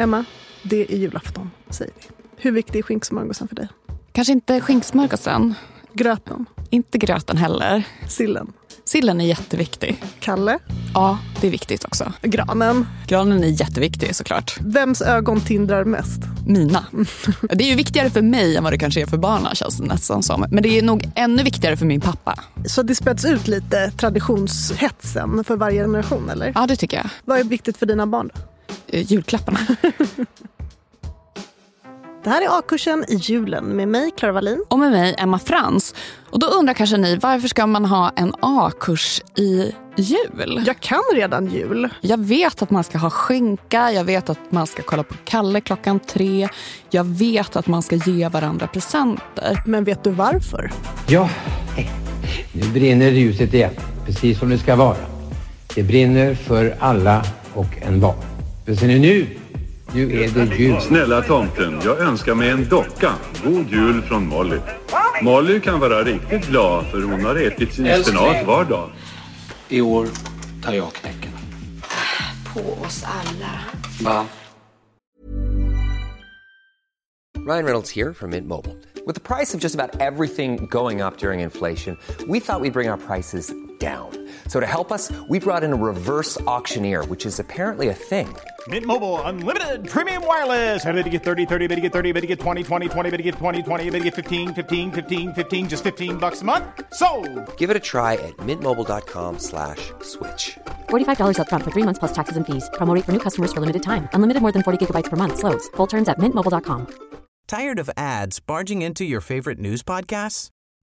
Emma, det är julafton, säger vi. Hur viktig är skinksmörgåsen för dig? Kanske inte skinksmörgåsen. Gröten? Inte gröten heller. Sillen? Sillen är jätteviktig. Kalle? Ja, det är viktigt också. Granen? Granen är jätteviktig såklart. Vems ögon tindrar mest? Mina. Det är ju viktigare för mig än vad det kanske är för barnen, känns det nästan som. Men det är nog ännu viktigare för min pappa. Så det späds ut lite traditionshetsen för varje generation, eller? Ja, det tycker jag. Vad är viktigt för dina barn? Julklapparna. Det här är A-kursen i julen med mig, Clara Wallin. Och med mig, Emma Frans. Och då undrar kanske ni, varför ska man ha en A-kurs i jul? Jag kan redan jul. Jag vet att man ska ha skinka, jag vet att man ska kolla på Kalle 3:00. Jag vet att man ska ge varandra presenter. Men vet du varför? Ja, nu brinner ljuset igen, precis som det ska vara. Det brinner för alla och en var. För sen är nu... Nu är det jul. Snälla tomten, jag önskar mig en docka. God jul från Molly. Molly kan vara riktigt glad för hon har ätit sin spenat var dag. I år tar jag knäcken. På oss alla. Va? Ryan Reynolds here from Mint Mobile. With the price of just about everything going up during inflation, we thought we'd bring our prices down. So to help us, we brought in a reverse auctioneer, which is apparently a thing. Mint Mobile Unlimited Premium Wireless. How to get 30, 30, how to get 30, how to get 20, 20, 20, how to get 20, 20, how to get 15, 15, 15, 15, just $15 a month? Sold! Give it a try at mintmobile.com/switch. $45 up front for 3 months plus taxes and fees. Promo rate for new customers for limited time. Unlimited more than 40 gigabytes per month. Slows full terms at mintmobile.com. Tired of ads barging into your favorite news podcasts?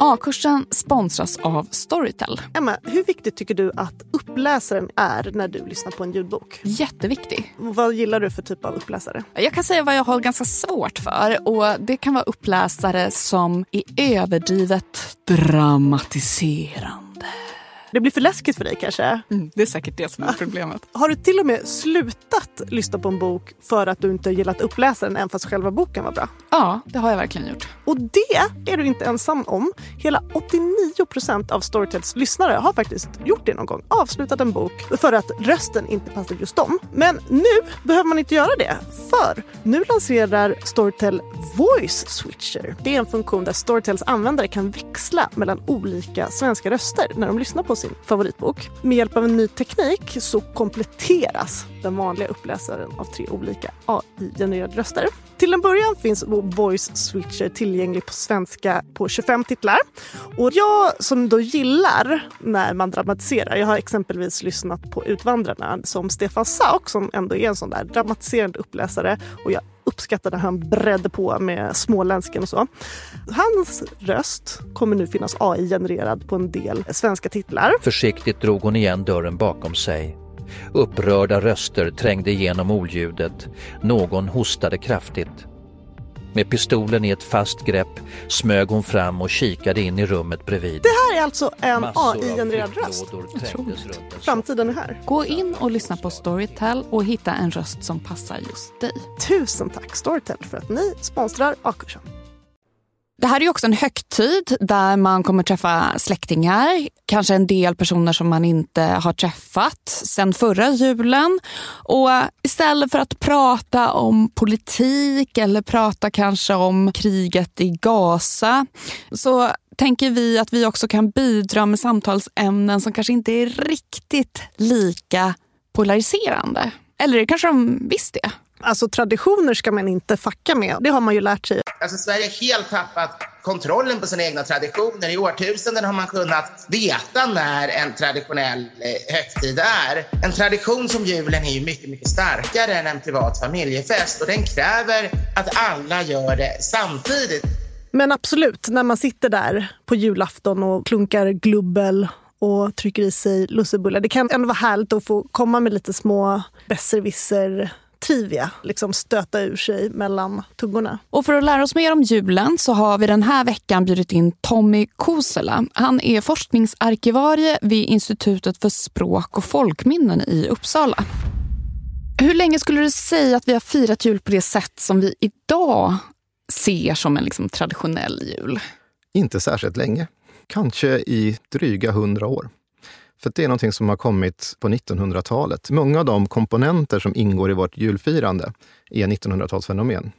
A-kursen sponsras av Storytel. Emma, hur viktigt tycker du att uppläsaren är när du lyssnar på en ljudbok? Jätteviktig. Vad gillar du för typ av uppläsare? Jag kan säga vad jag har ganska svårt för. Och det kan vara uppläsare som är överdrivet dramatiserande. Det blir för läskigt för dig kanske? Mm, det är säkert det som är problemet. Har du till och med slutat lyssna på en bok för att du inte gillat uppläsaren än fast själva boken var bra? Ja, det har jag verkligen gjort. Och det är du inte ensam om. Hela 89% av Storytels lyssnare har faktiskt gjort det någon gång. Avslutat en bok för att rösten inte passade just dem. Men nu behöver man inte göra det. För nu lanserar Storytel Voice Switcher. Det är en funktion där Storytels användare kan växla mellan olika svenska röster när de lyssnar på sin favoritbok. Med hjälp av en ny teknik så kompletteras den vanliga uppläsaren av 3 olika AI-genererade röster. Till en början finns Voice Switcher tillgänglig på svenska på 25 titlar. Och jag som då gillar när man dramatiserar, jag har exempelvis lyssnat på Utvandrarna som Stefan Sauck som ändå är en sån där dramatiserande uppläsare och jag uppskattar när han bredde på med småländsken och så. Hans röst kommer nu finnas AI-genererad på en del svenska titlar. Försiktigt drog hon igen dörren bakom sig. Upprörda röster trängde igenom oljudet. Någon hostade kraftigt. Med pistolen i ett fast grepp smög hon fram och kikade in i rummet bredvid. Det här är alltså en AI-genererad röst. Otroligt. Framtiden är här. Gå in och lyssna på Storytel och hitta en röst som passar just dig. Tusen tack Storytel för att ni sponsrar A-kursen. Det här är också en högtid där man kommer träffa släktingar, kanske en del personer som man inte har träffat sedan förra julen. Och istället för att prata om politik eller prata kanske om kriget i Gaza så tänker vi att vi också kan bidra med samtalsämnen som kanske inte är riktigt lika polariserande. Eller det kanske de visste det. Alltså traditioner ska man inte fucka med. Det har man ju lärt sig. Alltså Sverige har helt tappat kontrollen på sina egna traditioner. I årtusenden har man kunnat veta när en traditionell högtid är. En tradition som julen är ju mycket, mycket starkare än en privat familjefest. Och den kräver att alla gör det samtidigt. Men absolut, när man sitter där på julafton och klunkar glubbel och trycker i sig lussebullar. Det kan ändå vara härligt att få komma med lite små besserwisser trivia liksom stöta ur sig mellan tuggorna. Och för att lära oss mer om julen så har vi den här veckan bjudit in Tommy Kuusela. Han är forskningsarkivarie vid Institutet för språk och folkminnen i Uppsala. Hur länge skulle du säga att vi har firat jul på det sätt som vi idag ser som en liksom traditionell jul? Inte särskilt länge. Kanske i dryga 100 år. För det är någonting som har kommit på 1900-talet. Många av de komponenter som ingår i vårt julfirande är 1900-talsfenomen.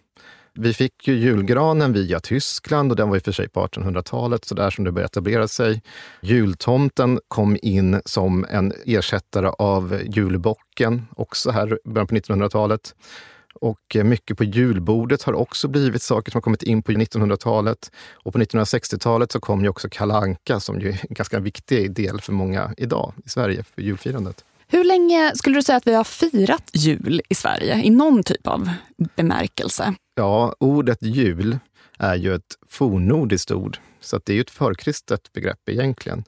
Vi fick ju julgranen via Tyskland och den var i och för sig på 1800-talet, så där som det började etablera sig. Jultomten kom in som en ersättare av julbocken, också här i början på 1900-talet. Och mycket på julbordet har också blivit saker som har kommit in på 1900-talet. Och på 1960-talet så kom ju också Kalle Anka, som ju är en ganska viktig del för många idag i Sverige för julfirandet. Hur länge skulle du säga att vi har firat jul i Sverige i någon typ av bemärkelse? Ja, ordet jul är ju ett fornnordiskt ord. Så att det är ju ett förkristet begrepp egentligen.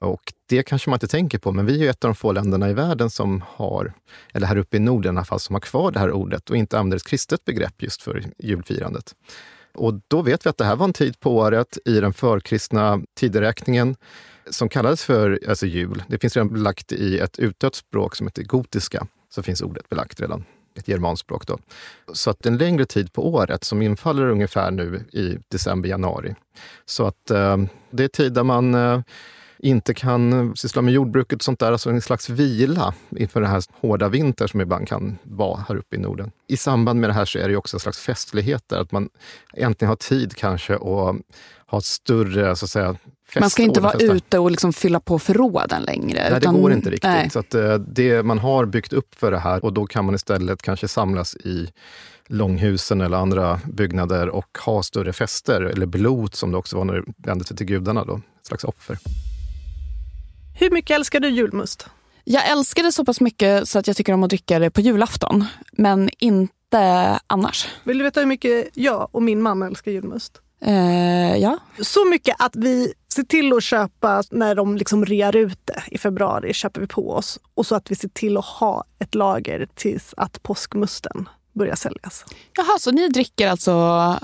Och det kanske man inte tänker på, men vi är ju ett av de få länderna i världen som har, eller här uppe i Norden i alla fall, som har kvar det här ordet och inte använder ett kristet begrepp just för julfirandet. Och då vet vi att det här var en tid på året i den förkristna tideräkningen som kallades för alltså jul. Det finns redan belagt i ett utdött språk som heter gotiska, så finns ordet belagt redan. Ett germanspråk då. Så att en längre tid på året som infaller ungefär nu i december, januari. Så att det är tid där man inte kan syssla med jordbruket och sånt där, alltså en slags vila inför den här hårda vinter som ibland kan vara här uppe i Norden. I samband med det här så är det ju också en slags festligheter, att man äntligen har tid kanske att ha ett större, så att säga, fest. Man ska inte vara ute och liksom fylla på förråden längre. Nej, utan det går inte riktigt. Nej. Så att det man har byggt upp för det här, och då kan man istället kanske samlas i långhusen eller andra byggnader och ha större fester, eller blot som det också var när det vände sig till gudarna då, ett slags offer. Hur mycket älskar du julmust? Jag älskar det så pass mycket så att jag tycker om att dricka det på julafton. Men inte annars. Vill du veta hur mycket jag och min mamma älskar julmust? Ja. Så mycket att vi ser till att köpa när de liksom rear ut det i februari, köper vi på oss. Och så att vi ser till att ha ett lager tills att påskmusten börjar säljas. Jaha, så ni dricker alltså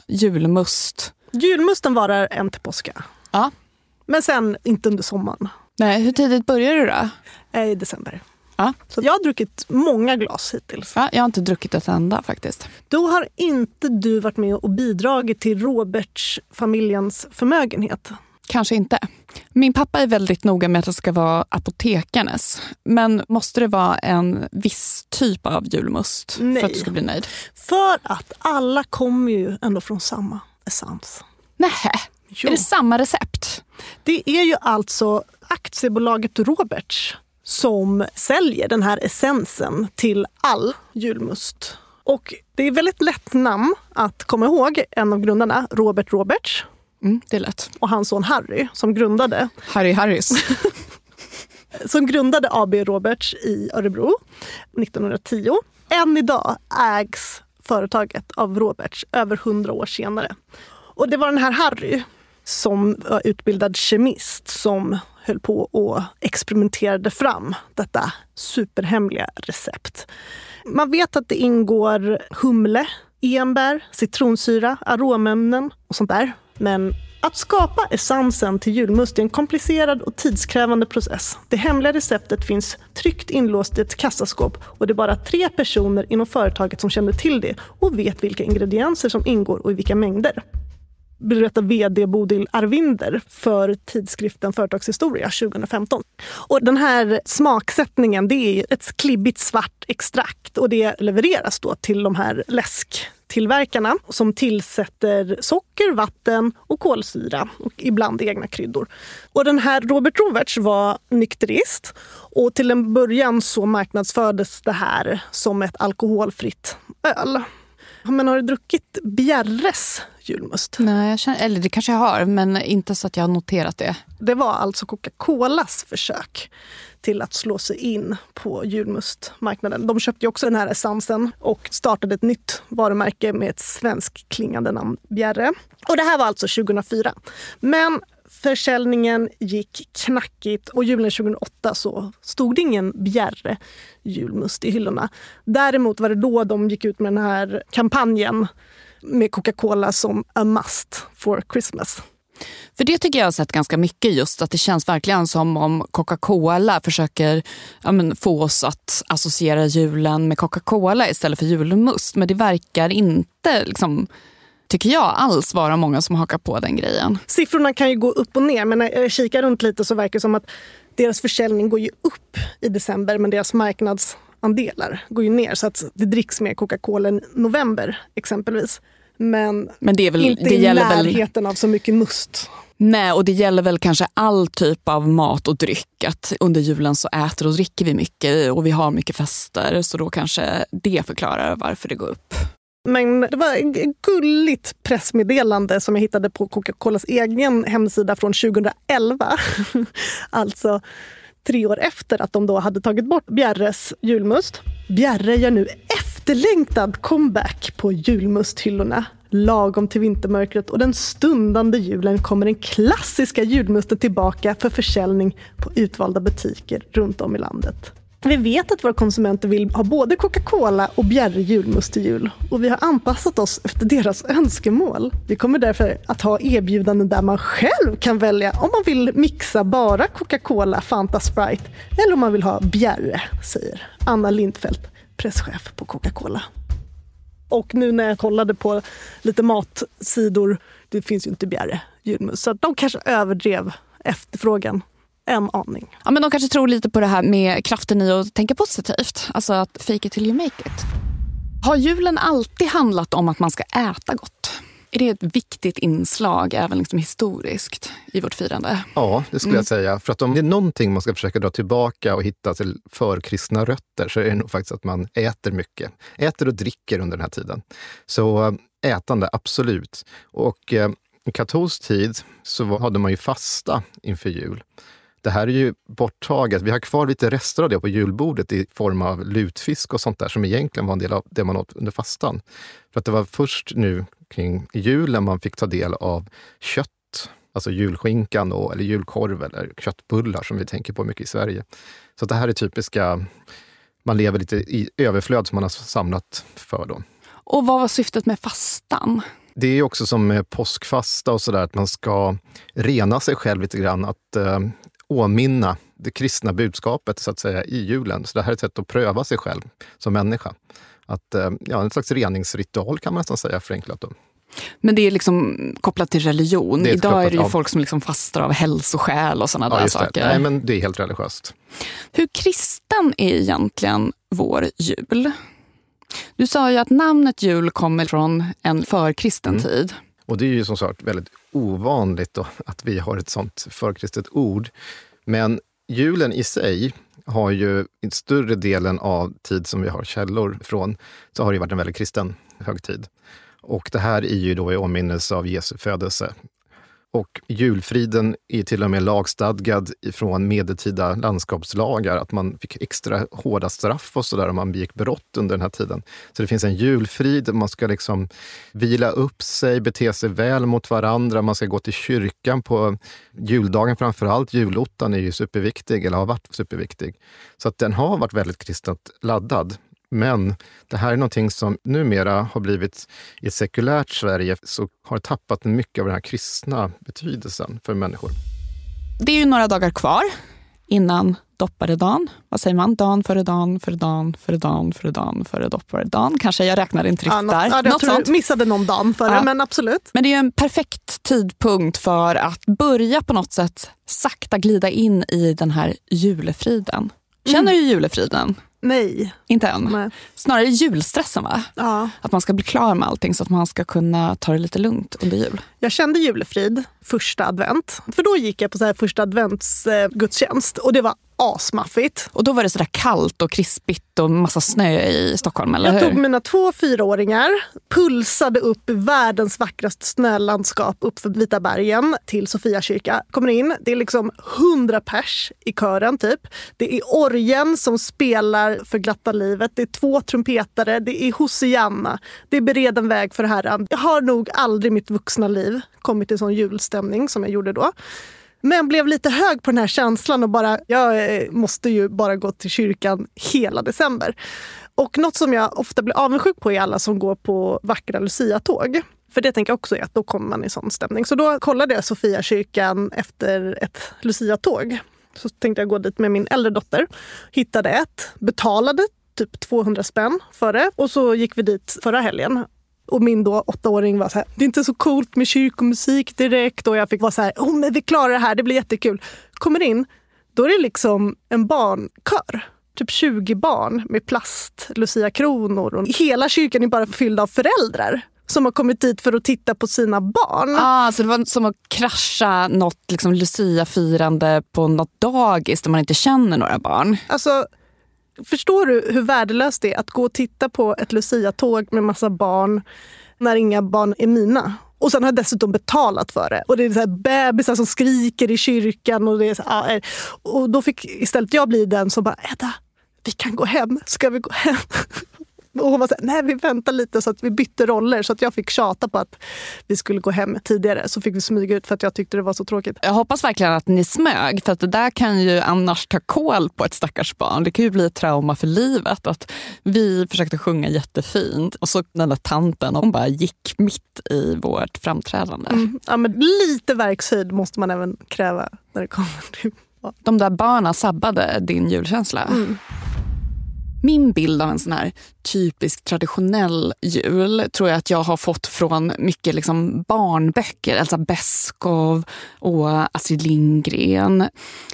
julmust? Julmusten varar en till påska. Ja. Men sen inte under sommaren. Nej, hur tidigt börjar du då? I december. Ja. Så jag har druckit många glas hittills. Ja, jag har inte druckit ett enda faktiskt. Då har inte du varit med och bidragit till Roberts familjens förmögenhet? Kanske inte. Min pappa är väldigt noga med att det ska vara apotekarnas. Men måste det vara en viss typ av julmust? Nej. För att du ska bli nöjd? För att alla kommer ju ändå från samma essens. Nähä, är det samma recept? Det är ju alltså aktiebolaget Roberts som säljer den här essensen till all julmust. Och det är väldigt lätt namn att komma ihåg. En av grundarna, Robert Roberts. Mm, det är lätt. Och hans son Harry som grundade... Harry Harris. Som grundade AB Roberts i Örebro 1910. Än idag ägs företaget av Roberts över 100 år senare. Och det var den här Harry som var utbildad kemist som höll på och experimenterade fram detta superhemliga recept. Man vet att det ingår humle, enbär, citronsyra, aromämnen och sånt där. Men att skapa essensen till julmust är en komplicerad och tidskrävande process. Det hemliga receptet finns tryggt inlåst i ett kassaskåp och det är bara 3 personer inom företaget som känner till det och vet vilka ingredienser som ingår och i vilka mängder. Berättar vd Bodil Arvinder för tidskriften Företagshistoria 2015. Och den här smaksättningen, det är ett klibbigt svart extrakt och det levereras då till de här läsktillverkarna som tillsätter socker, vatten och kolsyra och ibland egna kryddor. Och den här Robert Roberts var nykterist och till en början så marknadsfördes det här som ett alkoholfritt öl. Men har du druckit Bjärres julmust? Nej, eller det kanske jag har, men inte så att jag har noterat det. Det var alltså Coca-Colas försök till att slå sig in på julmustmarknaden. De köpte ju också den här essensen och startade ett nytt varumärke med ett svensk klingande namn, Bjäre. Och det här var alltså 2004. Men Försäljningen gick knackigt och julen 2008 så stod det ingen Bjäre julmust i hyllorna. Däremot var det då de gick ut med den här kampanjen med Coca-Cola som a must for Christmas. För det tycker jag har sett ganska mycket, just att det känns verkligen som om Coca-Cola försöker få oss att associera julen med Coca-Cola istället för julmust. Men det verkar inte tycker jag alls vara många som hakar på den grejen. Siffrorna kan ju gå upp och ner, men när jag kikar runt lite så verkar det som att deras försäljning går ju upp i december, men deras marknadsandelar går ju ner, så att det dricks mer Coca-Cola i november exempelvis. Men det är väl, inte det gäller i närheten väl, av så mycket must. Nej, och det gäller väl kanske all typ av mat och dryck. Att under julen så äter och dricker vi mycket och vi har mycket fester, så då kanske det förklarar varför det går upp. Men det var ett gulligt pressmeddelande som jag hittade på Coca-Colas egen hemsida från 2011. Alltså 3 år efter att de då hade tagit bort Bjärres julmust. Bjärre gör nu efterlängtad comeback på julmusthyllorna. Lagom till vintermörkret och den stundande julen kommer den klassiska julmusten tillbaka för försäljning på utvalda butiker runt om i landet. Vi vet att våra konsumenter vill ha både Coca-Cola och Bjäre julmust till jul. Och vi har anpassat oss efter deras önskemål. Vi kommer därför att ha erbjudanden där man själv kan välja om man vill mixa bara Coca-Cola, Fanta, Sprite eller om man vill ha Bjäre, säger Anna Lindfelt, presschef på Coca-Cola. Och nu när jag kollade på lite matsidor, det finns ju inte Bjäre julmust. Så de kanske överdrev efterfrågan. En aning. Ja, men de kanske tror lite på det här med kraften i att tänka positivt. Alltså att fake it till you make it. Har julen alltid handlat om att man ska äta gott? Är det ett viktigt inslag, även historiskt, i vårt firande? Ja, det skulle jag säga. För att om det är någonting man ska försöka dra tillbaka och hitta till förkristna rötter, så är det nog faktiskt att man äter mycket. Äter och dricker under den här tiden. Så ätande, absolut. Och i katolsk tid så hade man ju fasta inför jul. Det här är ju borttaget. Vi har kvar lite rester av det på julbordet i form av lutfisk och sånt där som egentligen var en del av det man åt under fastan. För att det var först nu kring julen man fick ta del av kött, alltså julskinkan eller julkorv eller köttbullar som vi tänker på mycket i Sverige. Så det här är typiska, man lever lite i överflöd som man har samlat för då. Och vad var syftet med fastan? Det är också som påskfasta och sådär, att man ska rena sig själv lite grann, att åminna det kristna budskapet så att säga i julen. Så det här är ett sätt att pröva sig själv som människa. Att, en slags reningsritual kan man nästan säga förenklat om. Men det är kopplat till religion. Idag är det ju folk som fastar av hälsoskäl och sådana där saker. Nej, men det är helt religiöst. Hur kristen är egentligen vår jul? Du sa ju att namnet jul kommer från en förkristen tid. Och det är ju som sagt väldigt ovanligt då, att vi har ett sånt förkristet ord. Men julen i sig har ju i större delen av tid som vi har källor från, så har det varit en väldigt kristen högtid. Och det här är ju då i åminnelse av Jesu födelse. Och julfriden är till och med lagstadgad från medeltida landskapslagar, att man fick extra hårda straff och sådär om man begick brott under den här tiden. Så det finns en julfrid, man ska vila upp sig, bete sig väl mot varandra, man ska gå till kyrkan på juldagen framförallt. Julottan är ju superviktig, eller har varit superviktig. Så att den har varit väldigt kristet laddad. Men det här är någonting som numera har blivit i ett sekulärt Sverige, så har tappat mycket av den här kristna betydelsen för människor. Det är ju några dagar kvar innan dopparedagen. Vad säger man? Dan före dan, före dan, före dan, före dan, före dopparedagen. Kanske jag räknar inte riktigt där. Ja, jag tror jag missade någon dan före, men absolut. Men det är ju en perfekt tidpunkt för att börja på något sätt sakta glida in i den här julefriden. Känner du julefriden? Nej. Inte än. Nej. Snarare julstressen, va? Ja. Att man ska bli klar med allting så att man ska kunna ta det lite lugnt under jul. Jag kände julefrid första advent. För då gick jag på så här första adventsgudstjänst. Och det var asmaffigt. Och då var det sådär kallt och krispigt och massa snö i Stockholm, eller hur? Jag tog mina 2 4-åringar, pulsade upp världens vackraste snölandskap upp för Vita bergen till Sofia kyrka. Kommer in, det är liksom 100 pers i kören typ. Det är orgen som spelar för glatta livet. Det är 2 trumpetare, det är Hosianna. Det är bereden väg för Herren. Jag har nog aldrig i mitt vuxna liv kommit i sån julstämning som jag gjorde då. Men blev lite hög på den här känslan och bara, jag måste ju bara gå till kyrkan hela december. Och något som jag ofta blir avundsjuk på är alla som går på vackra Lucia-tåg. För det tänker jag också är att då kommer man i sån stämning. Så då kollade jag Sofia kyrkan efter ett Lucia-tåg. Så tänkte jag gå dit med min äldre dotter. Hittade ett, betalade typ 200 spänn för det. Och så gick vi dit förra helgen. Och min då 8-åring var så här, det är inte så coolt med kyrkomusik direkt. Och jag fick vara så här, men vi klarar det här, det blir jättekul. Kommer in, då är det liksom en barnkör. Typ 20 barn med plast, Lucia-kronor. Och hela kyrkan är bara fylld av föräldrar som har kommit dit för att titta på sina barn. Så det var som att krascha något liksom Lucia-firande på något dagis där man inte känner några barn. Alltså... Förstår du hur värdelöst det är att gå och titta på ett Lucia-tåg med massa barn när inga barn är mina? Och sen har jag dessutom betalat för det. Och det är så här bebisar som skriker i kyrkan. Och, det är så här, och då fick istället jag bli den som bara, Edda, vi kan gå hem. Ska vi gå hem? Och hon var så här, nej vi väntar lite, så att vi bytte roller. Så att jag fick tjata på att vi skulle gå hem tidigare. Så fick vi smyga ut för att jag tyckte det var så tråkigt. Jag hoppas verkligen att ni smög. För att det där kan ju annars ta koll på ett stackars barn. Det kan ju bli ett trauma för livet. Att vi försökte sjunga jättefint. Och så den där tanten, hon bara gick mitt i vårt framträdande. Ja, men lite verkshöjd måste man även kräva när det kommer till. De där barna sabbade din julkänsla. Min bild av en sån här typisk traditionell jul tror jag att jag har fått från mycket liksom barnböcker. Elsa Beskov och Astrid Lindgren.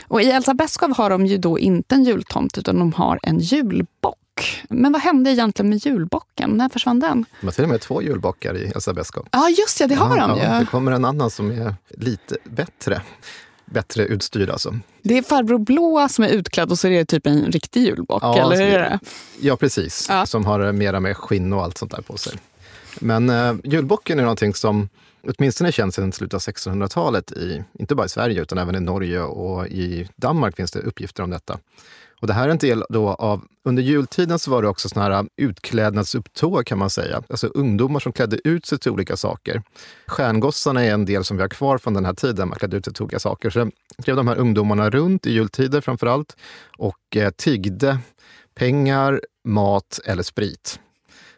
Och i Elsa Beskov har de ju då inte en jultomt utan de har en julbock. Men vad hände egentligen med julbocken? När försvann den? De har till och med 2 julbockar i Elsa Beskov. Ja just ja, det har de ju. Det kommer en annan som är lite bättre. Bättre utstyrd alltså. Det är farbror Blå som är utklädd och så är det typ en riktig julbock, eller hur är det? Ja, precis. Ja. Som har mera med skinn och allt sånt där på sig. Men julbocken är någonting som åtminstone känns sedan slutet av 1600-talet, inte bara i Sverige utan även i Norge och i Danmark finns det uppgifter om detta. Och det här är en del då av, under jultiden så var det också sådana här utklädnadsupptåg kan man säga. Alltså ungdomar som klädde ut sig till olika saker. Stjärngossarna är en del som vi har kvar från den här tiden, man klädde ut sig till olika saker. Så skrev de här ungdomarna runt i jultider framförallt och tiggde pengar, mat eller sprit.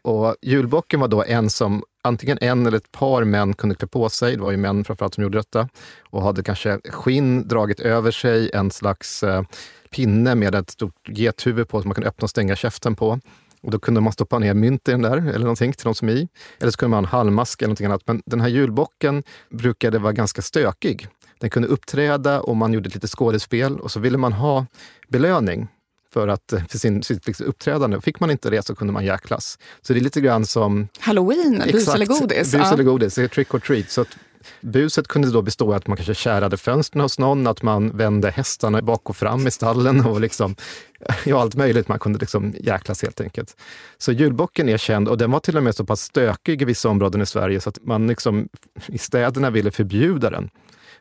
Och julbocken var då en som antingen en eller ett par män kunde klä på sig. Det var ju män framförallt som gjorde detta. Och hade kanske skinn dragit över sig, en slags pinne med ett stort gethuvud på som man kunde öppna och stänga käften på. Och då kunde man stoppa ner mynt i den där, eller någonting till de som är i. Eller så kunde man ha en halmask eller någonting annat. Men den här julbocken brukade vara ganska stökig. Den kunde uppträda och man gjorde ett litet skådespel. Och så ville man ha belöning för sitt uppträdande. Fick man inte det så kunde man jäklas. Så det är lite grann som... Halloween, exakt, bus eller godis. Bus eller godis, det är trick or treat. Så att buset kunde då bestå i att man kanske kärade fönstren hos någon, att man vände hästarna bak och fram i stallen och liksom, ja, allt möjligt. Man kunde liksom jäklas helt enkelt. Så julbocken är känd och den var till och med så pass stökig i vissa områden i Sverige så att man liksom i städerna ville förbjuda den.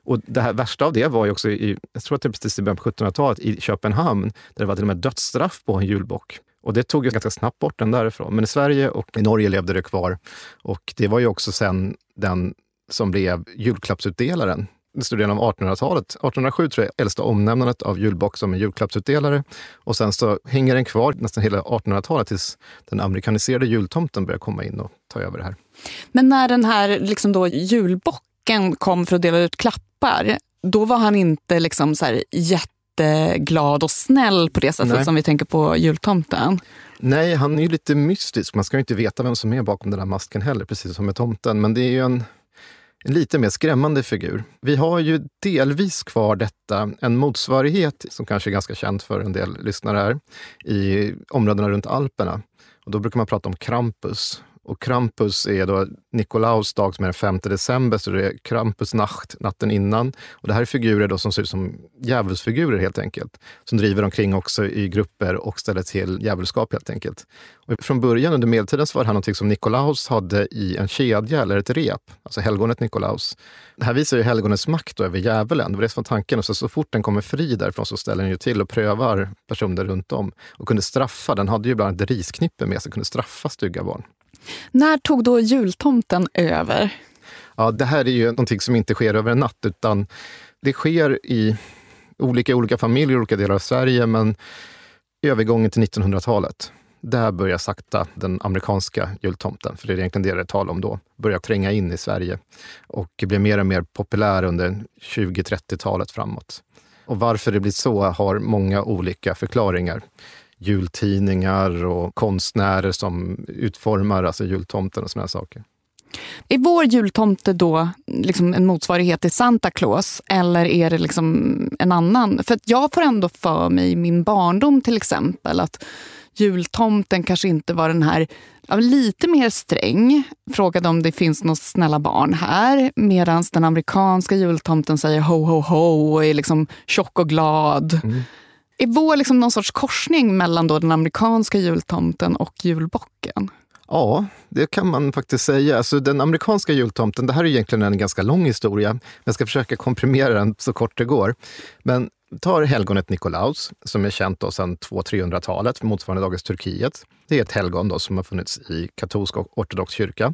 Och det här värsta av det var ju också, jag tror att det precis i början på 1700-talet, i Köpenhamn, där det var till och med dödsstraff på en julbock. Och det tog ju ganska snabbt bort den därifrån. Men i Sverige och i Norge levde det kvar. Och det var ju också sen den som blev julklappsutdelaren. Det stod redan av 1800-talet. 1807 tror jag äldsta omnämnandet av julbock som en julklappsutdelare. Och sen så hänger den kvar nästan hela 1800-talet tills den amerikaniserade jultomten började komma in och ta över det här. Men när den här liksom då julbocken kom för att dela ut klappar, då var han inte liksom så här jätteglad och snäll på det sättet. Nej. Som vi tänker på jultomten. Nej, han är ju lite mystisk. Man ska ju inte veta vem som är bakom den där masken heller, precis som med tomten. Men det är ju en lite mer skrämmande figur. Vi har ju delvis kvar detta. En motsvarighet som kanske är ganska känd för en del lyssnare här i områdena runt Alperna. Och då brukar man prata om Krampus. Och Krampus är då Nikolaus dag som är den 5 december, så det är Krampusnacht, natten innan. Och det här är figurer då som ser ut som djävulsfigurer helt enkelt. Som driver omkring också i grupper och ställer till djävulskap helt enkelt. Och från början under medeltiden så var det här någonting som Nikolaus hade i en kedja eller ett rep. Alltså helgonet Nikolaus. Det här visar ju helgonets makt då över djävulen. Det var det som var tanken. Och så fort den kommer fri därifrån så ställer den ju till och prövar personer runt om. Och kunde straffa. Den hade ju bland annat ett risknippe med sig och kunde straffa stygga barn. När tog då jultomten över? Ja, det här är ju någonting som inte sker över en natt, utan det sker i olika familjer, olika delar av Sverige, men övergången till 1900-talet. Där börjar sakta den amerikanska jultomten, för det är egentligen det jag talar om då, börjar tränga in i Sverige och blir mer och mer populär under 20-30-talet framåt. Och varför det blir så har många olika förklaringar. Jultidningar och konstnärer som utformar alltså jultomten och såna här saker. Är vår jultomte då liksom en motsvarighet till Santa Claus, eller är det liksom en annan? För att jag får ändå för mig i min barndom till exempel att jultomten kanske inte var den här, lite mer sträng, frågade om det finns några snälla barn här, medan den amerikanska jultomten säger ho ho ho och är liksom tjock och glad. Mm. Är vår liksom någon sorts korsning mellan då den amerikanska jultomten och julbocken? Ja, det kan man faktiskt säga. Alltså, den amerikanska jultomten, det här är egentligen en ganska lång historia. Jag ska försöka komprimera den så kort det går. Men tar helgonet Nikolaus, som är känt då sedan 200-300-talet, för motsvarande dagens Turkiet. Det är ett helgon då som har funnits i katolsk och ortodox kyrka.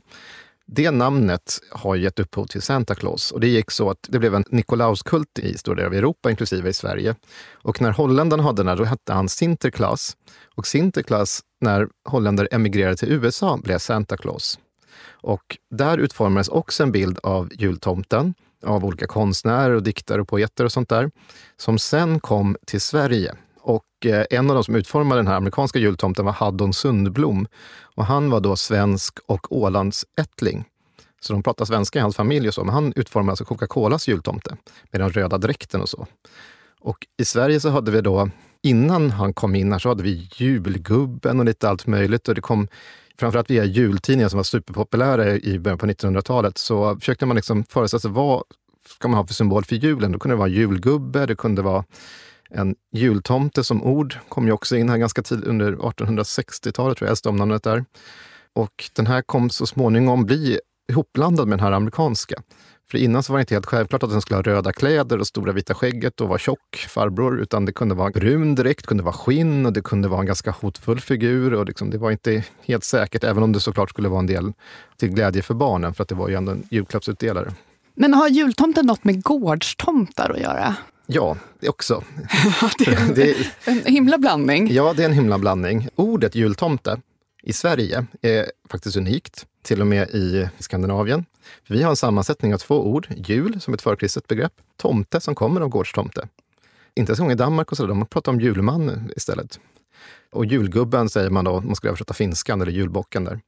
Det namnet har gett upphov till Santa Claus, och det gick så att det blev en Nikolauskult i stor del av Europa, inklusive i Sverige. Och när holländarna hade den här, då hette han Sinterklaas. Och Sinterklaas, när holländare emigrerade till USA, blev Santa Claus. Och där utformades också en bild av jultomten, av olika konstnärer och diktare och poeter och sånt där, som sen kom till Sverige. Och en av de som utformade den här amerikanska jultomten var Haddon Sundblom. Och han var då svensk och Ålandsättling. Så de pratade svenska i hans familj och så. Men han utformade alltså Coca-Colas jultomte med den röda dräkten och så. Och i Sverige så hade vi då, innan han kom in här, så hade vi julgubben och lite allt möjligt. Och det kom framförallt via jultidningar som var superpopulära i början på 1900-talet. Så försökte man liksom föreställa sig, vad ska man ha för symbol för julen? Då kunde det vara julgubbe, det kunde vara... En jultomte som ord kom ju också in här ganska tidigt under 1860-talet, tror jag, stomnamnet där. Och den här kom så småningom bli ihopblandad med den här amerikanska. För innan så var det inte helt självklart att den skulle ha röda kläder och stora vita skägget och vara tjock farbror, utan det kunde vara brun direkt, kunde vara skinn och det kunde vara en ganska hotfull figur. Och liksom, det var inte helt säkert, även om det såklart skulle vara en del till glädje för barnen, för att det var ju ändå en julklappsutdelare. Men har jultomten något med gårdstomtar att göra? Ja, det också. Det är en himla blandning. Ja, det är en himla blandning. Ordet jultomte i Sverige är faktiskt unikt, till och med i Skandinavien. Vi har en sammansättning av två ord. Jul, som ett förkristet begrepp. Tomte, som kommer av gårdstomte. Inte så gång i Danmark och sådär, de pratar om julman istället. Och julgubben säger man då, man skulle översätta finskan, eller julbocken där.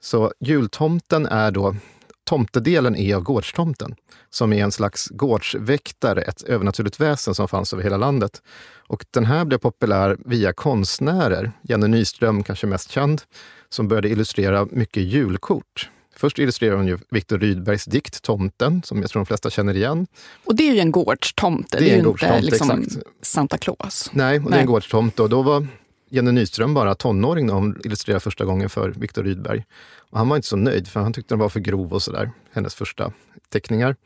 Så jultomten är då... Tomtedelen är av gårdstomten, som är en slags gårdsväktare, ett övernaturligt väsen som fanns över hela landet. Och den här blev populär via konstnärer, Jenny Nyström kanske mest känd, som började illustrera mycket julkort. Först illustrerar hon ju Viktor Rydbergs dikt Tomten, som jag tror de flesta känner igen. Och det är ju en gårdstomte, det är ju inte liksom Santa Claus. Nej, och det är en gårdstomte, och då var... Jenny Nyström bara tonåring när hon illustrerade första gången för Viktor Rydberg. Och han var inte så nöjd, för han tyckte den var för grov och sådär, hennes första teckningar.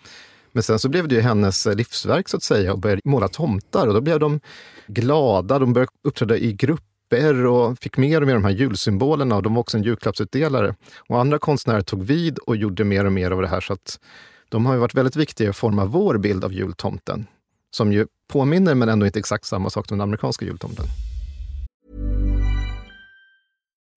Men sen så blev det ju hennes livsverk så att säga, och började måla tomtar. Och då blev de glada, de började uppträda i grupper och fick mer och mer de här julsymbolerna. Och de var också en julklappsutdelare. Och andra konstnärer tog vid och gjorde mer och mer av det här. Så att de har ju varit väldigt viktiga att forma vår bild av jultomten. Som ju påminner, men ändå inte exakt samma sak som den amerikanska jultomten.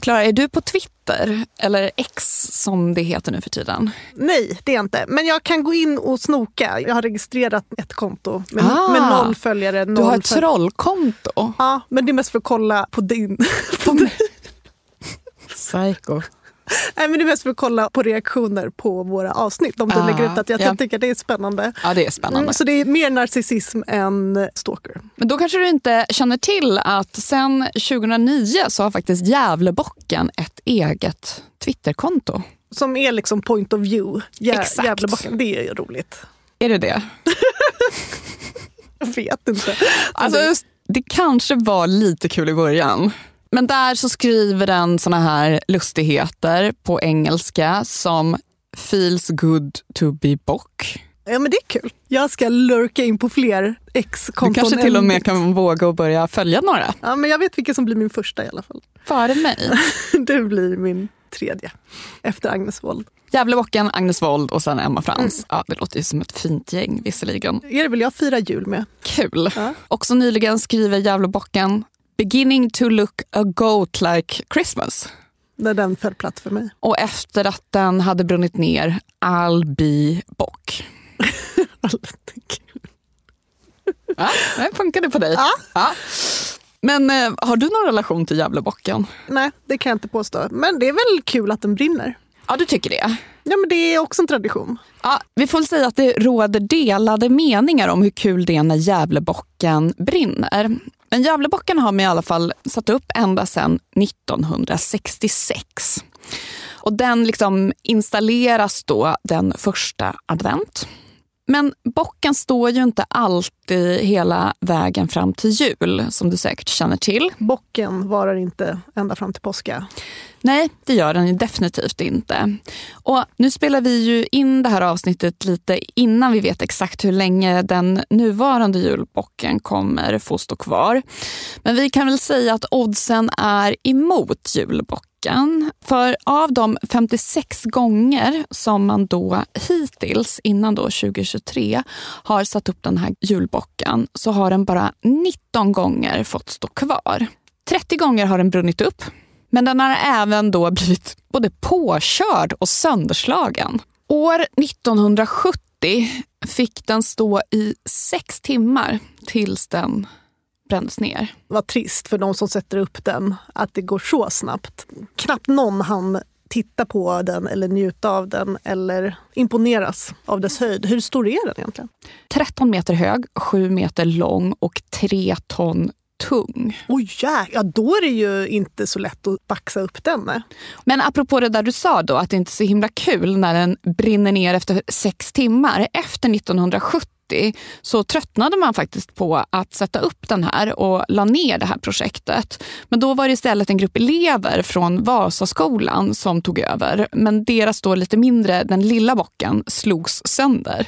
Clara, är du på Twitter? Eller X som det heter nu för tiden? Nej, det är jag inte. Men jag kan gå in och snoka. Jag har registrerat ett konto med noll följare. Du har ett trollkonto? Ja, men det är mest för att kolla på din. Psycho. Nej, men det är mest för att kolla på reaktioner på våra avsnitt. Om du lägger ut att jag tycker att det är spännande. Ja, det är spännande. Så det är mer narcissism än stalker. Men då kanske du inte känner till att sedan 2009 så har faktiskt Gävlebocken ett eget Twitterkonto. Som är liksom point of view. Exakt. Gävlebocken, det är ju roligt. Är det det? Jag vet inte. Alltså, det kanske var lite kul i början. Men där så skriver den såna här lustigheter på engelska som feels good to be bock. Ja, men det är kul. Jag ska lurka in på fler X-konton. Du kanske till och med kan våga och börja följa några. Ja, men jag vet vilken som blir min första i alla fall. Före mig. Du blir min tredje. Efter Agnes Wold. Gävlebocken, Agnes Wold och sen Emma Frans. Mm. Ja, det låter ju som ett fint gäng visserligen. Det vill jag fira jul med. Kul. Ja. Också nyligen skriver Gävlebocken beginning to look a goat like Christmas. När den föll platt för mig. Och efter att den hade brunnit ner, I'll be bock. Ja, det funkade på dig. Ja. Ja. Men har du någon relation till Gävlebocken? Nej, det kan jag inte påstå. Men det är väl kul att den brinner. Ja, du tycker det. Ja, men det är också en tradition. Ja, vi får säga att det råder delade meningar om hur kul det är när Gävlebocken brinner. Men Gävlebocken har man i alla fall satt upp ända sedan 1966. Och den liksom installeras då den första advent. Men bocken står ju inte alltid hela vägen fram till jul, som du säkert känner till. Bocken varar inte ända fram till påska. Nej, det gör den ju definitivt inte. Och nu spelar vi ju in det här avsnittet lite innan vi vet exakt hur länge den nuvarande julbocken kommer få stå kvar. Men vi kan väl säga att oddsen är emot julbocken. För av de 56 gånger som man då hittills, innan då 2023, har satt upp den här julbocken så har den bara 19 gånger fått stå kvar. 30 gånger har den brunnit upp. Men den har även då blivit både påkörd och sönderslagen. År 1970 fick den stå i 6 timmar tills den brändes ner. Vad trist för de som sätter upp den att det går så snabbt. Knappt någon hann titta på den eller njuta av den eller imponeras av dess höjd. Hur stor är den egentligen? 13 meter hög, 7 meter lång och 3 ton tung. Ja, då är det ju inte så lätt att baxa upp den. Nej. Men apropå det där du sa då, att det inte är så himla kul när den brinner ner efter 6 timmar. Efter 1970 så tröttnade man faktiskt på att sätta upp den här och la ner det här projektet. Men då var det istället en grupp elever från Vasaskolan som tog över. Men deras då lite mindre, den lilla bocken, slogs sönder.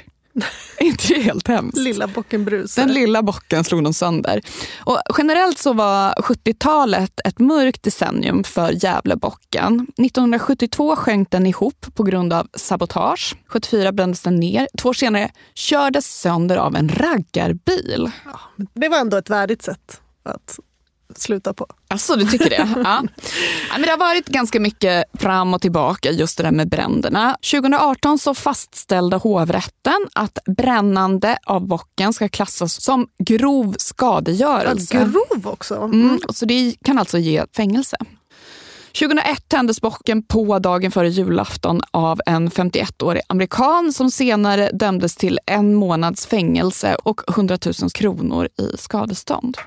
Inte helt hemskt. Lilla bocken brusar. Den lilla bocken slog dem sönder. Och generellt så var 70-talet ett mörkt decennium för Gävlebocken. 1972 sjönk den ihop på grund av sabotage. 74 brändes den ner. 2 år senare kördes sönder av en raggarbil. Ja, det var ändå ett värdigt sätt att sluta på. Alltså, du tycker det? Ja. Ja, men det har varit ganska mycket fram och tillbaka just det där med bränderna. 2018 så fastställde hovrätten att brännande av bocken ska klassas som grov skadegörelse. Ja, grov också? Mm, så det kan alltså ge fängelse. 2001 tändes bocken på dagen före julafton av en 51-årig amerikan som senare dömdes till 1 månads fängelse och 100 000 kronor i skadestånd.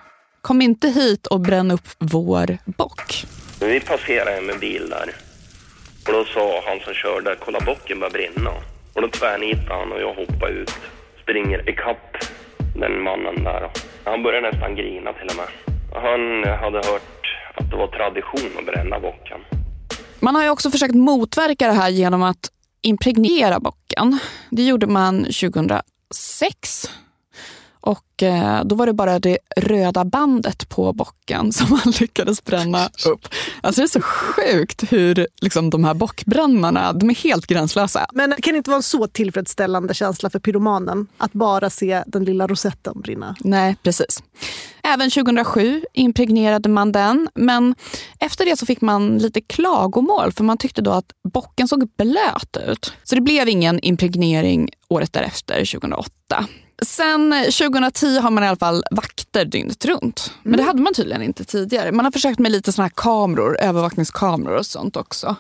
Kom inte hit och bränn upp vår bock. Vi passerade med bil där. Och då sa han som körde, kolla bocken bara brinna. Och då tvärnitade han och jag hoppade ut. Springer ikapp den mannen där. Han började nästan grina till och med. Han hade hört att det var tradition att bränna bocken. Man har ju också försökt motverka det här genom att impregnera bocken. Det gjorde man 2006. Och då var det bara det röda bandet på bocken som han lyckades bränna upp. Alltså det är så sjukt hur liksom, de här bockbrännarna, de är helt gränslösa. Men det kan inte vara en så tillfredsställande känsla för pyromanen att bara se den lilla rosetten brinna. Nej, precis. Även 2007 impregnerade man den, men efter det så fick man lite klagomål för man tyckte då att bocken såg blöt ut. Så det blev ingen impregnering året därefter, 2008. Sen 2010 har man i alla fall vakter dygnet runt. Men det hade man tydligen inte tidigare. Man har försökt med lite såna här kameror, övervakningskameror och sånt också.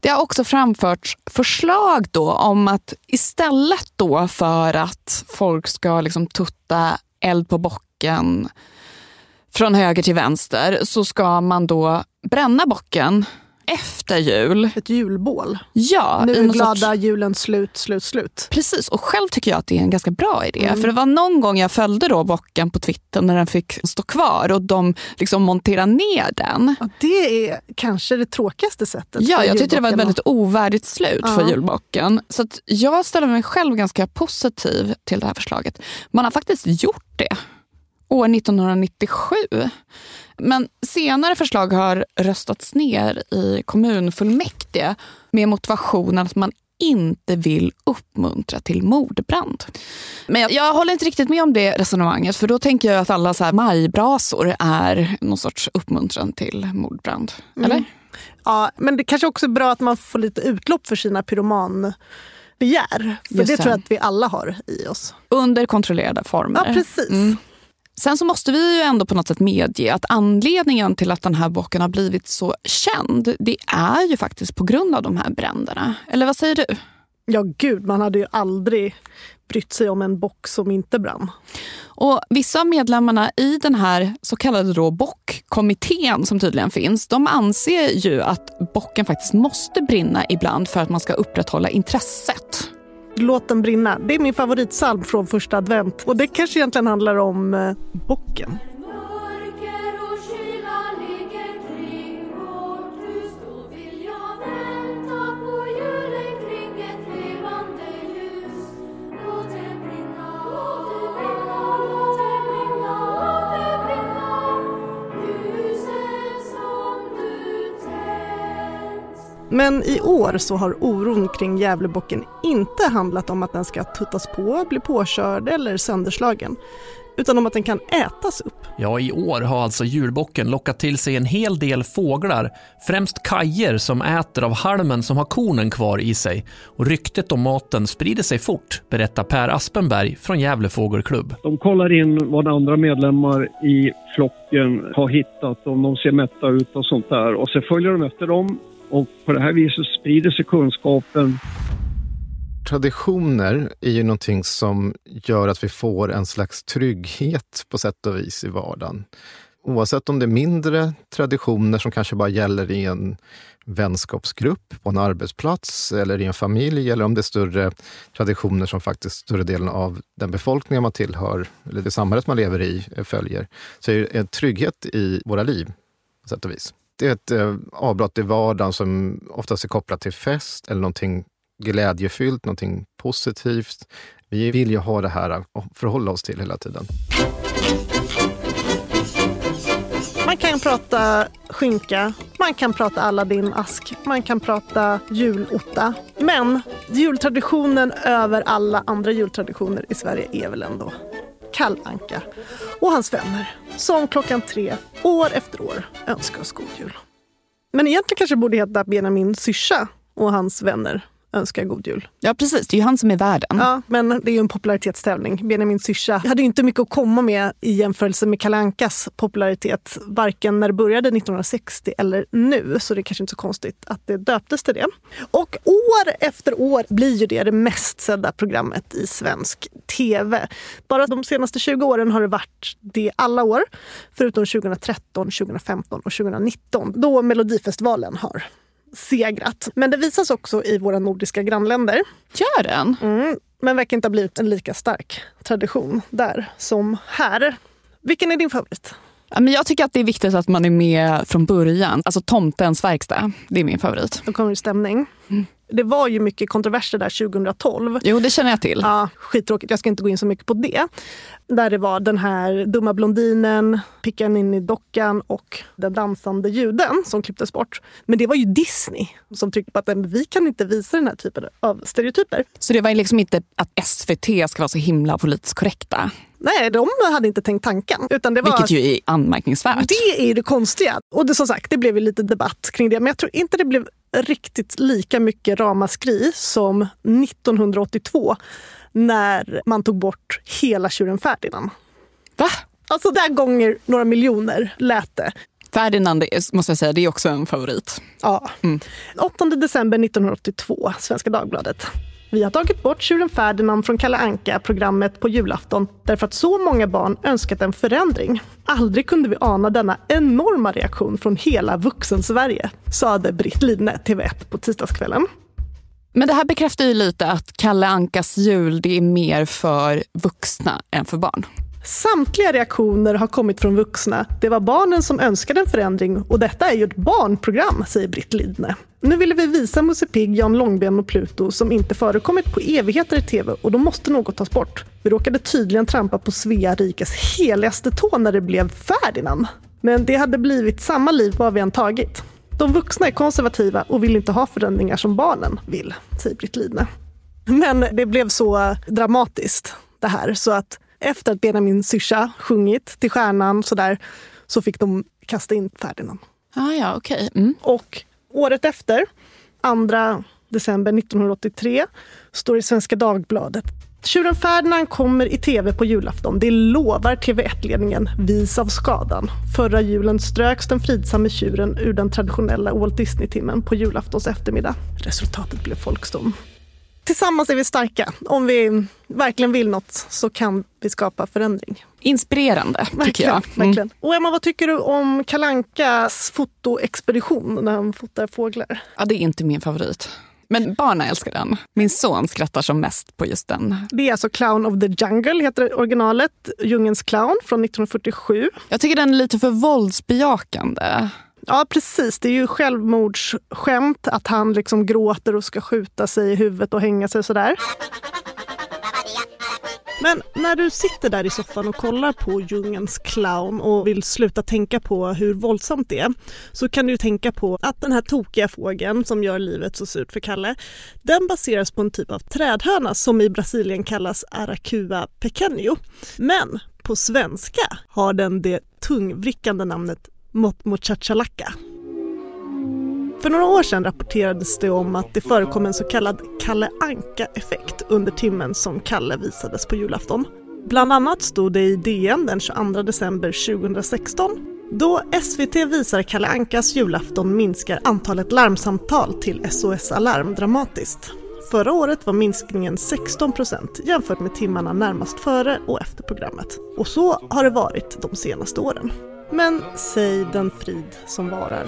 Det har också framförts förslag då om att istället då för att folk ska liksom tutta eld på bocken från höger till vänster så ska man då bränna bocken efter jul. Ett julbål. Ja. Nu är glada julen slut. Precis, och själv tycker jag att det är en ganska bra idé. För det var någon gång jag följde då bocken på Twitter när den fick stå kvar och de liksom monterade ner den. Ja, det är kanske det tråkigaste sättet. Ja, jag tyckte det var ett väldigt ovärdigt slut för julbocken. Så att jag ställer mig själv ganska positiv till det här förslaget. Man har faktiskt gjort det. År 1997. Men senare förslag har röstats ner i kommunfullmäktige med motivationen att man inte vill uppmuntra till mordbrand. Men jag håller inte riktigt med om det resonemanget, för då tänker jag att alla så här majbrasor är någon sorts uppmuntran till mordbrand. Eller? Ja, men det kanske också är bra att man får lite utlopp för sina pyroman. Begär, för just det tror jag att vi alla har i oss. Under kontrollerade former. Ja, precis. Sen så måste vi ju ändå på något sätt medge att anledningen till att den här bocken har blivit så känd, det är ju faktiskt på grund av de här bränderna. Eller vad säger du? Ja gud, man hade ju aldrig brytt sig om en bock som inte brann. Och vissa av medlemmarna i den här så kallade då bockkommittén som tydligen finns, de anser ju att bocken faktiskt måste brinna ibland för att man ska upprätthålla intresset. Låt den brinna. Det är min favoritsalm från första advent. Och det kanske egentligen handlar om bocken. Men i år så har oron kring Gävlebocken inte handlat om att den ska tuttas på, bli påkörd eller sönderslagen, utan om att den kan ätas upp. Ja, i år har alltså julbocken lockat till sig en hel del fåglar, främst kajer som äter av halmen som har kornen kvar i sig. Och ryktet om maten sprider sig fort, berättar Per Aspenberg från Gävlefågelklubb. De kollar in vad andra medlemmar i flocken har hittat, om de ser mätta ut och sånt där, och så följer de efter dem. Och på det här viset sprider sig kunskapen. Traditioner är ju någonting som gör att vi får en slags trygghet på sätt och vis i vardagen. Oavsett om det är mindre traditioner som kanske bara gäller i en vänskapsgrupp, på en arbetsplats eller i en familj. Eller om det är större traditioner som faktiskt större delen av den befolkning man tillhör eller det samhället man lever i följer. Så är det en trygghet i våra liv på sätt och vis. Det är ett avbrott i vardagen som oftast är kopplat till fest eller någonting glädjefyllt, någonting positivt. Vi vill ju ha det här och förhålla oss till hela tiden. Man kan prata skinka, man kan prata Aladdin-ask, man kan prata julotta. Men jultraditionen över alla andra jultraditioner i Sverige är väl ändå Kalle Anka och hans vänner som 3:00 år efter år önskar oss god jul. Men egentligen kanske borde heta Benjamin Syrsa och hans vänner önskar god jul. Ja precis, det är ju han som är värden. Ja, men det är ju en popularitetstävling. Benjamin Syrsa hade ju inte mycket att komma med i jämförelse med Kalle Ankas popularitet, varken när det började 1960 eller nu, så det är kanske inte så konstigt att det döptes till det. Och år efter år blir ju det mest sedda programmet i svensk tv. Bara de senaste 20 åren har det varit det alla år, förutom 2013, 2015 och 2019, då Melodifestivalen har segrat. Men det visas också i våra nordiska grannländer. Gör den? Men verkar inte ha blivit en lika stark tradition där som här. Vilken är din favorit? Men jag tycker att det är viktigt att man är med från början. Alltså Tomtens verkstad, det är min favorit. Då kommer det stämning. Mm. Det var ju mycket kontroverser där 2012. Jo, det känner jag till. Ja, skittråkigt. Jag ska inte gå in så mycket på det. Där det var den här dumma blondinen, pickan in i dockan och den dansande juden som klipptes bort. Men det var ju Disney som tryckte på att vi kan inte visa den här typen av stereotyper. Så det var liksom inte att SVT ska vara så himla politiskt korrekta? Nej, de hade inte tänkt tanken. Utan det var, vilket ju är anmärkningsvärt. Det är ju det konstiga. Och det, som sagt, det blev ju lite debatt kring det. Men jag tror inte det blev riktigt lika mycket ramaskri som 1982 när man tog bort hela Tjuren Ferdinand. Va? Alltså där gånger några miljoner lät det. Ferdinand, måste jag säga, det är också en favorit. Ja. Mm. 8 december 1982, Svenska Dagbladet. Vi har tagit bort Tjuren Ferdinand från Kalle Anka, programmet på julafton, därför att så många barn önskat en förändring. Aldrig kunde vi ana denna enorma reaktion från hela vuxen-Sverige, sade Britt Lidne, TV1 på tisdagskvällen. Men det här bekräftar ju lite att Kalle Ankas jul, det är mer för vuxna än för barn. Samtliga reaktioner har kommit från vuxna. Det var barnen som önskade en förändring och detta är ju ett barnprogram, säger Britt Lidne. Nu ville vi visa Musse Pigg, Jan Långben och Pluto som inte förekommit på evigheter i tv och då måste något tas bort. Vi råkade tydligen trampa på Svea rikes heligaste tå när det blev Ferdinand. Men det hade blivit samma liv vad vi än tagit. De vuxna är konservativa och vill inte ha förändringar som barnen vill, säger Britt Lidne. Men det blev så dramatiskt det här så att efter att Benjamin Syrsa sjungit till stjärnan sådär, så fick de kasta in Ferdinand. Ah, ja, okej. Okay. Mm. Och året efter, 2 december 1983, står i Svenska Dagbladet. Tjuren Ferdinand kommer i tv på julafton. Det lovar TV1-ledningen vis av skadan. Förra julen ströks den fridsamme tjuren ur den traditionella Walt Disney-timmen på julaftons eftermiddag. Resultatet blev folkstorm. Tillsammans är vi starka. Om vi verkligen vill något så kan vi skapa förändring. Inspirerande, tycker jag. Mm. Verkligen. Och Emma, vad tycker du om Kalle Ankas fotoexpedition när han fotar fåglar? Ja, det är inte min favorit. Men barnen älskar den. Min son skrattar som mest på just den. Det är alltså Clown of the Jungle, heter originalet. Djungens clown från 1947. Jag tycker den är lite för våldsbejakande. Ja, precis. Det är ju självmordsskämt att han liksom gråter och ska skjuta sig i huvudet och hänga sig och sådär. Men när du sitter där i soffan och kollar på Djungens clown och vill sluta tänka på hur våldsamt det är, så kan du tänka på att den här tokiga fågeln som gör livet så surt för Kalle, den baseras på en typ av trädhörna som i Brasilien kallas Aracua pequeno. Men på svenska har den det tungvrickande namnet Motmotchachalaka. För några år sedan rapporterades det om att det förekom en så kallad Kalle Anka-effekt under timmen som Kalle visades på julafton. Bland annat stod det i DN den 22 december 2016 då SVT visar Kalle Ankas julafton minskar antalet larmsamtal till SOS Alarm dramatiskt. Förra året var minskningen 16% jämfört med timmarna närmast före och efter programmet. Och så har det varit de senaste åren. Men säg den frid som varar.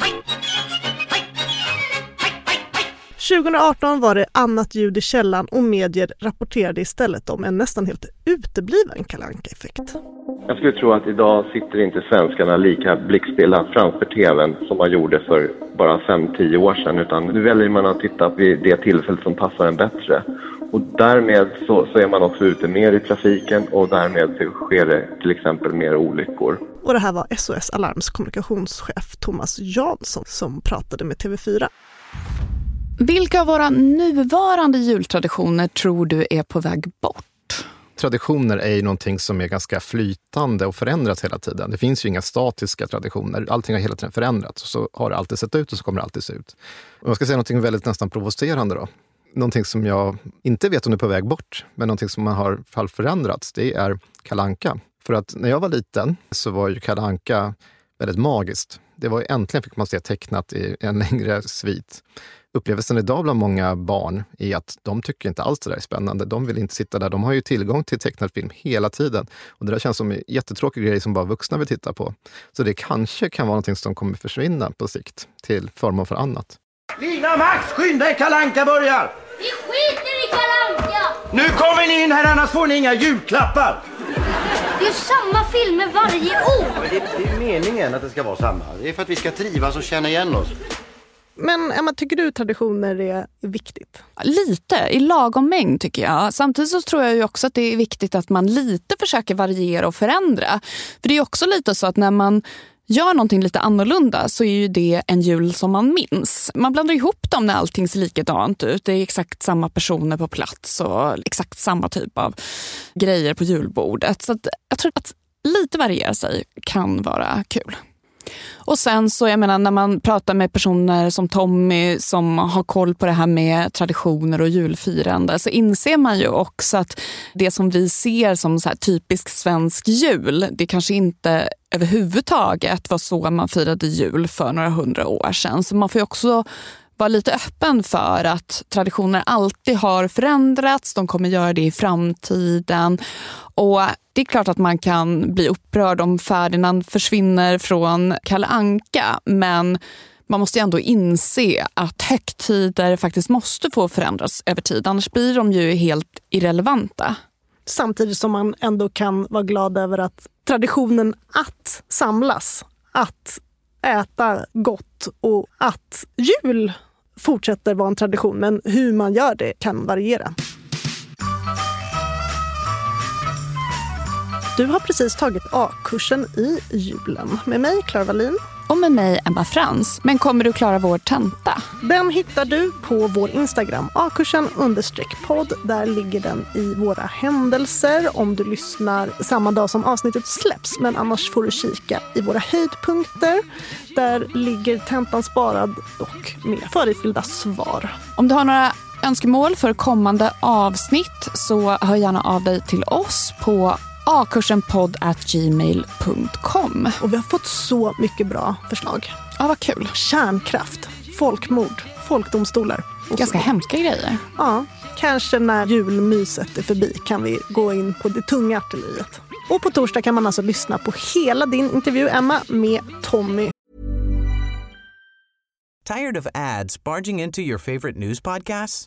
2018 var det annat ljud i källan och medier rapporterade istället om en nästan helt utebliven Kalle Anka-effekt. Jag skulle tro att idag sitter inte svenskarna lika blickstilla framför tvn som man gjorde för bara 5-10 år sedan, utan nu väljer man att titta vid det tillfället som passar en bättre. Och därmed så är man också ute mer i trafiken och därmed så sker det till exempel mer olyckor. Och det här var SOS Alarms kommunikationschef Thomas Jansson som pratade med TV4. Vilka av våra nuvarande jultraditioner tror du är på väg bort? Traditioner är ju någonting som är ganska flytande och förändras hela tiden. Det finns ju inga statiska traditioner. Allting har hela tiden förändrats. Så har det alltid sett ut och så kommer det alltid se ut. Och jag ska säga någonting väldigt nästan provocerande då. Någonting som jag inte vet om det är på väg bort, men någonting som man har förändrats, det är Kalle Anka. För att när jag var liten så var ju Kalle Anka väldigt magiskt. Det var ju äntligen fick man se tecknat i en längre svit. Upplevelsen idag bland många barn är att de tycker inte alls det där är spännande. De vill inte sitta där. De har ju tillgång till tecknad film hela tiden. Och det där känns som en jättetråkig grej som bara vuxna vill titta på. Så det kanske kan vara någonting som kommer försvinna på sikt till förmån för annat. Lina Max, skynda er, Kalle Anka börjar! Vi skiter i Kalle Anka! Nu kommer ni in här, annars får ni inga julklappar! Det är samma filmer varje år! meningen att det ska vara samma. Det är för att vi ska trivas och känna igen oss. Men Emma, tycker du traditioner är viktigt? Lite, i lagom mängd tycker jag. Samtidigt så tror jag ju också att det är viktigt att man lite försöker variera och förändra. För det är också lite så att när man gör någonting lite annorlunda så är ju det en jul som man minns. Man blandar ihop dem när allting ser likadant ut. Det är exakt samma personer på plats och exakt samma typ av grejer på julbordet. Så att jag tror att lite variera sig kan vara kul. Och sen så, jag menar, när man pratar med personer som Tommy som har koll på det här med traditioner och julfirande så inser man ju också att det som vi ser som så här typisk svensk jul, det kanske inte överhuvudtaget var så man firade jul för några 100 år sedan. Så man får ju också vara lite öppen för att traditioner alltid har förändrats, de kommer göra det i framtiden. Och det är klart att man kan bli upprörd om Ferdinand försvinner från Kalle Anka, men man måste ändå inse att högtider faktiskt måste få förändras över tid, annars blir de ju helt irrelevanta. Samtidigt som man ändå kan vara glad över att traditionen att samlas, att äta gott och att jul fortsätter vara en tradition, men hur man gör det kan variera. Du har precis tagit A-kursen i julen. Med mig, Clara Wallin. Och med mig, Emma Frans. Men kommer du klara vår tenta? Den hittar du på vår Instagram, A-kursen_podd. Där ligger den i våra händelser om du lyssnar samma dag som avsnittet släpps. Men annars får du kika i våra höjdpunkter. Där ligger tentan sparad och med förifyllda svar. Om du har några önskemål för kommande avsnitt så hör gärna av dig till oss på akursenpodd@gmail.com. Och vi har fått så mycket bra förslag. Ja, vad kul. Kärnkraft, folkmord, folkdomstolar. Ganska hemska grejer. Ja, kanske när julmyset är förbi kan vi gå in på det tunga artilleriet. Och på torsdag kan man alltså lyssna på hela din intervju, Emma, med Tommy. Tired of ads barging into your favorite news podcasts?